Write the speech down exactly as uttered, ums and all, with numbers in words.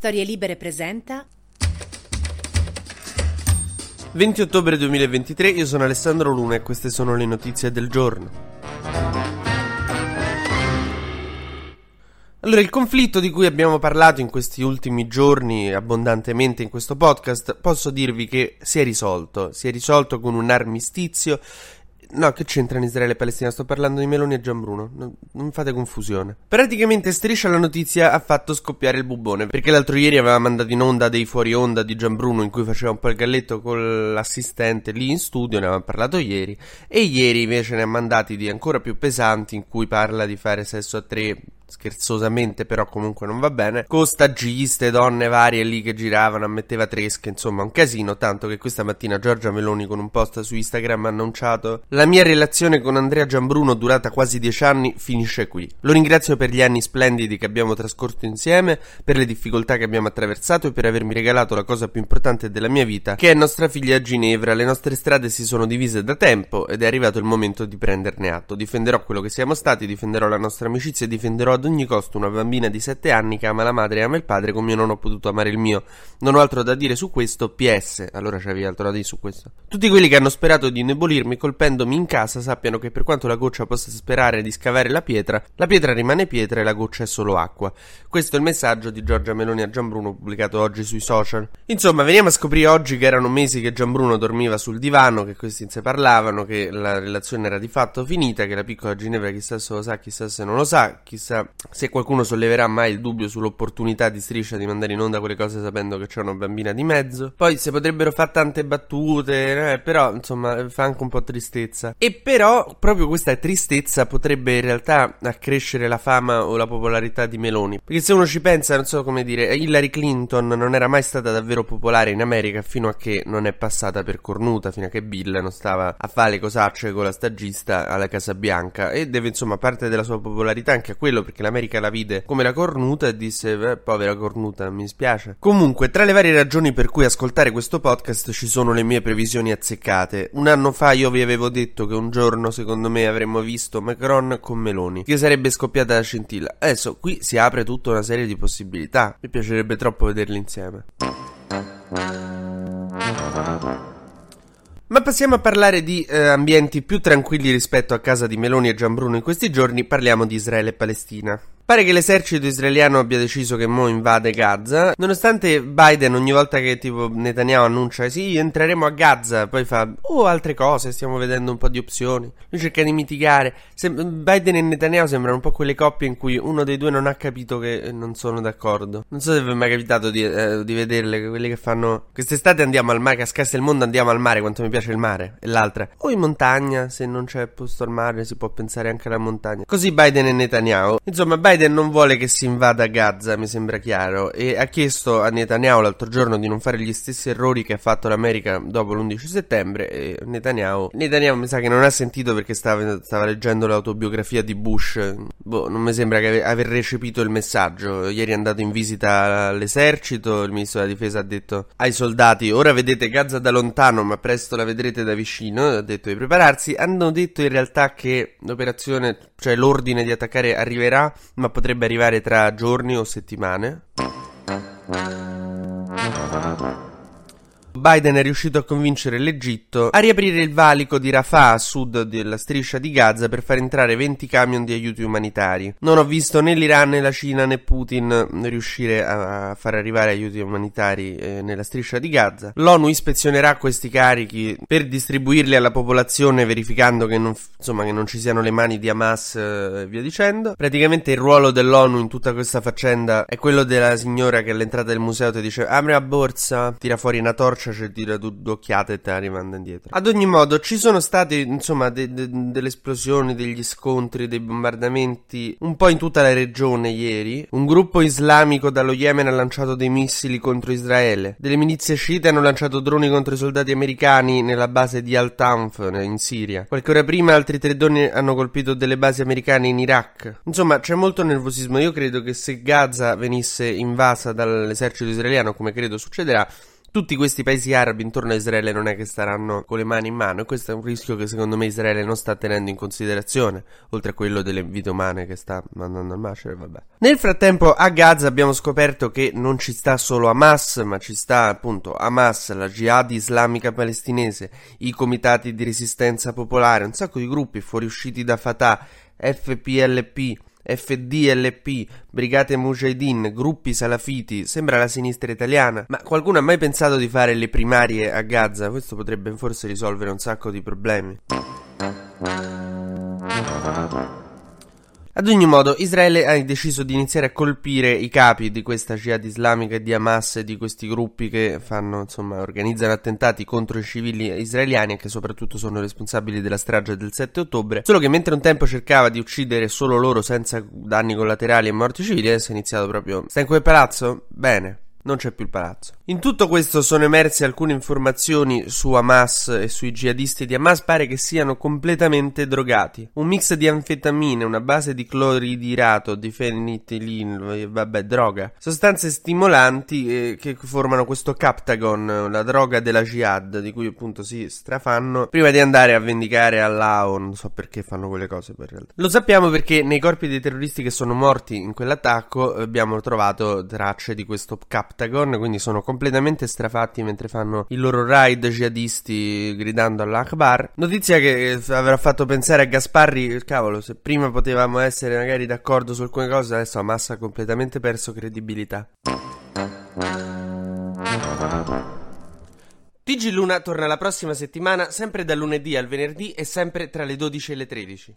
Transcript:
Storie Libere presenta venti ottobre duemilaventitré, io sono Alessandro Luna e queste sono le notizie del giorno. Allora, il conflitto di cui abbiamo parlato in questi ultimi giorni abbondantemente in questo podcast, posso dirvi che si è risolto, si è risolto con un armistizio. No, che c'entrano Israele e Palestina? Sto parlando di Meloni e Giambruno, non, non fate confusione. Praticamente Striscia la notizia ha fatto scoppiare il bubbone, perché l'altro ieri aveva mandato in onda dei fuori onda di Giambruno in cui faceva un po' il galletto con l'assistente lì in studio, ne avevamo parlato ieri, e ieri invece ne ha mandati di ancora più pesanti in cui parla di fare sesso a tre, scherzosamente però comunque non va bene, con stagiste, donne varie lì che giravano, ammetteva tresche, insomma un casino, tanto che questa mattina Giorgia Meloni con un post su Instagram ha annunciato: la mia relazione con Andrea Giambruno, durata quasi dieci anni, finisce qui. Lo ringrazio per gli anni splendidi che abbiamo trascorso insieme, per le difficoltà che abbiamo attraversato e per avermi regalato la cosa più importante della mia vita, che è nostra figlia a Ginevra. Le nostre strade si sono divise da tempo ed è arrivato il momento di prenderne atto. Difenderò quello che siamo stati, difenderò la nostra amicizia e difenderò ad ogni costo una bambina di sette anni che ama la madre e ama il padre come io non ho potuto amare il mio. Non ho altro da dire su questo. P S. Allora c'avevi altro da dire su questo? Tutti quelli che hanno sperato di indebolirmi colpendomi in casa sappiano che per quanto la goccia possa sperare di scavare la pietra, la pietra rimane pietra e la goccia è solo acqua. Questo è il messaggio di Giorgia Meloni a Giambruno pubblicato oggi sui social. Insomma, veniamo a scoprire oggi che erano mesi che Giambruno dormiva sul divano, che questi non si parlavano, che la relazione era di fatto finita, che la piccola Ginevra chissà se lo sa, chissà se non lo sa, chissà se qualcuno solleverà mai il dubbio sull'opportunità di Striscia di mandare in onda quelle cose sapendo che c'è una bambina di mezzo. Poi si potrebbero fare tante battute, eh, però insomma fa anche un po' tristezza. E però proprio questa tristezza potrebbe in realtà accrescere la fama o la popolarità di Meloni, perché se uno ci pensa, non so come dire, Hillary Clinton non era mai stata davvero popolare in America fino a che non è passata per cornuta, fino a che Bill non stava a fare le cosacce con la stagista alla Casa Bianca, e deve insomma parte della sua popolarità anche a quello, perché l'America la vide come la cornuta e disse: beh, povera cornuta, mi spiace. Comunque, tra le varie ragioni per cui ascoltare questo podcast ci sono le mie previsioni azzeccate. Un anno fa io vi avevo detto che un giorno secondo me avremmo visto Macron con Meloni, che sarebbe scoppiata la scintilla. Adesso qui si apre tutta una serie di possibilità, mi piacerebbe troppo vederli insieme. Ma passiamo a parlare di eh, ambienti più tranquilli rispetto a casa di Meloni e Giambruno in questi giorni. Parliamo di Israele e Palestina. Pare che l'esercito israeliano abbia deciso che mo invade Gaza, nonostante Biden ogni volta che tipo Netanyahu annuncia sì, entreremo a Gaza, poi fa oh altre cose, stiamo vedendo un po' di opzioni, lui cerca di mitigare. Sem- Biden e Netanyahu sembrano un po' quelle coppie in cui uno dei due non ha capito che non sono d'accordo. Non so se vi è mai capitato di, eh, di vederle, quelli che fanno quest'estate andiamo al mare, cascasse il mondo andiamo al mare, quanto mi piace il mare, e l'altra o in montagna, se non c'è posto al mare si può pensare anche alla montagna. Così Biden e Netanyahu. Insomma, Biden Biden non vuole che si invada Gaza, mi sembra chiaro, e ha chiesto a Netanyahu l'altro giorno di non fare gli stessi errori che ha fatto l'America dopo l'undici settembre, e Netanyahu, Netanyahu mi sa che non ha sentito, perché stava, stava leggendo l'autobiografia di Bush, boh, non mi sembra che ave, aver recepito il messaggio. Ieri è andato in visita all'esercito, il ministro della difesa ha detto ai soldati: ora vedete Gaza da lontano ma presto la vedrete da vicino, ha detto di prepararsi. Hanno detto in realtà che l'operazione, cioè l'ordine di attaccare arriverà, ma potrebbe arrivare tra giorni o settimane. Biden è riuscito a convincere l'Egitto a riaprire il valico di Rafah a sud della striscia di Gaza per far entrare venti camion di aiuti umanitari. Non ho visto né l'Iran né la Cina né Putin riuscire a far arrivare aiuti umanitari eh, nella striscia di Gaza. L'ONU ispezionerà questi carichi per distribuirli alla popolazione, verificando che non, insomma, che non ci siano le mani di Hamas eh, e via dicendo. Praticamente il ruolo dell'ONU in tutta questa faccenda è quello della signora che all'entrata del museo ti dice apri la borsa, tira fuori una torcia, cioè tira due occhiate e te la rimanda indietro. Ad ogni modo ci sono state insomma de- de- delle esplosioni, degli scontri, dei bombardamenti un po' in tutta la regione. Ieri un gruppo islamico dallo Yemen ha lanciato dei missili contro Israele, delle milizie sciite hanno lanciato droni contro i soldati americani nella base di Al-Tanf in Siria, qualche ora prima altri tre droni hanno colpito delle basi americane in Iraq. Insomma c'è molto nervosismo. Io credo che se Gaza venisse invasa dall'esercito israeliano, come credo succederà, tutti questi paesi arabi intorno a Israele non è che staranno con le mani in mano, e questo è un rischio che secondo me Israele non sta tenendo in considerazione, oltre a quello delle vite umane che sta mandando al macero, vabbè. Nel frattempo a Gaza abbiamo scoperto che non ci sta solo Hamas, ma ci sta appunto Hamas, la Jihad islamica palestinese, i comitati di resistenza popolare, un sacco di gruppi fuoriusciti da Fatah, F P L P, F D L P, Brigate Mujahedin, gruppi salafiti, sembra la sinistra italiana. Ma qualcuno ha mai pensato di fare le primarie a Gaza? Questo potrebbe forse risolvere un sacco di problemi. Ad ogni modo, Israele ha deciso di iniziare a colpire i capi di questa Jihad islamica e di Hamas e di questi gruppi che fanno, insomma, organizzano attentati contro i civili israeliani e che soprattutto sono responsabili della strage del sette ottobre. Solo che mentre un tempo cercava di uccidere solo loro senza danni collaterali e morti civili, adesso è iniziato proprio... Sta in quel palazzo? Bene. Non c'è più il palazzo. In tutto questo sono emerse alcune informazioni su Hamas e sui jihadisti di Hamas. Pare che siano completamente drogati. Un mix di anfetamine, una base di cloridirato, di fenitilin, vabbè, droga. Sostanze stimolanti eh, che formano questo Captagon, la droga della Jihad, di cui appunto si strafanno prima di andare a vendicare all'A O. Non so perché fanno quelle cose, per realtà. Lo sappiamo perché nei corpi dei terroristi che sono morti in quell'attacco abbiamo trovato tracce di questo Captagon. Quindi sono completamente strafatti mentre fanno il loro raid jihadisti gridando all'Akbar. Notizia che avrà fatto pensare a Gasparri: cavolo, se prima potevamo essere magari d'accordo su alcune cose, adesso Hamas ha completamente perso credibilità. T G Luna torna la prossima settimana, sempre dal lunedì al venerdì e sempre tra le dodici e le tredici.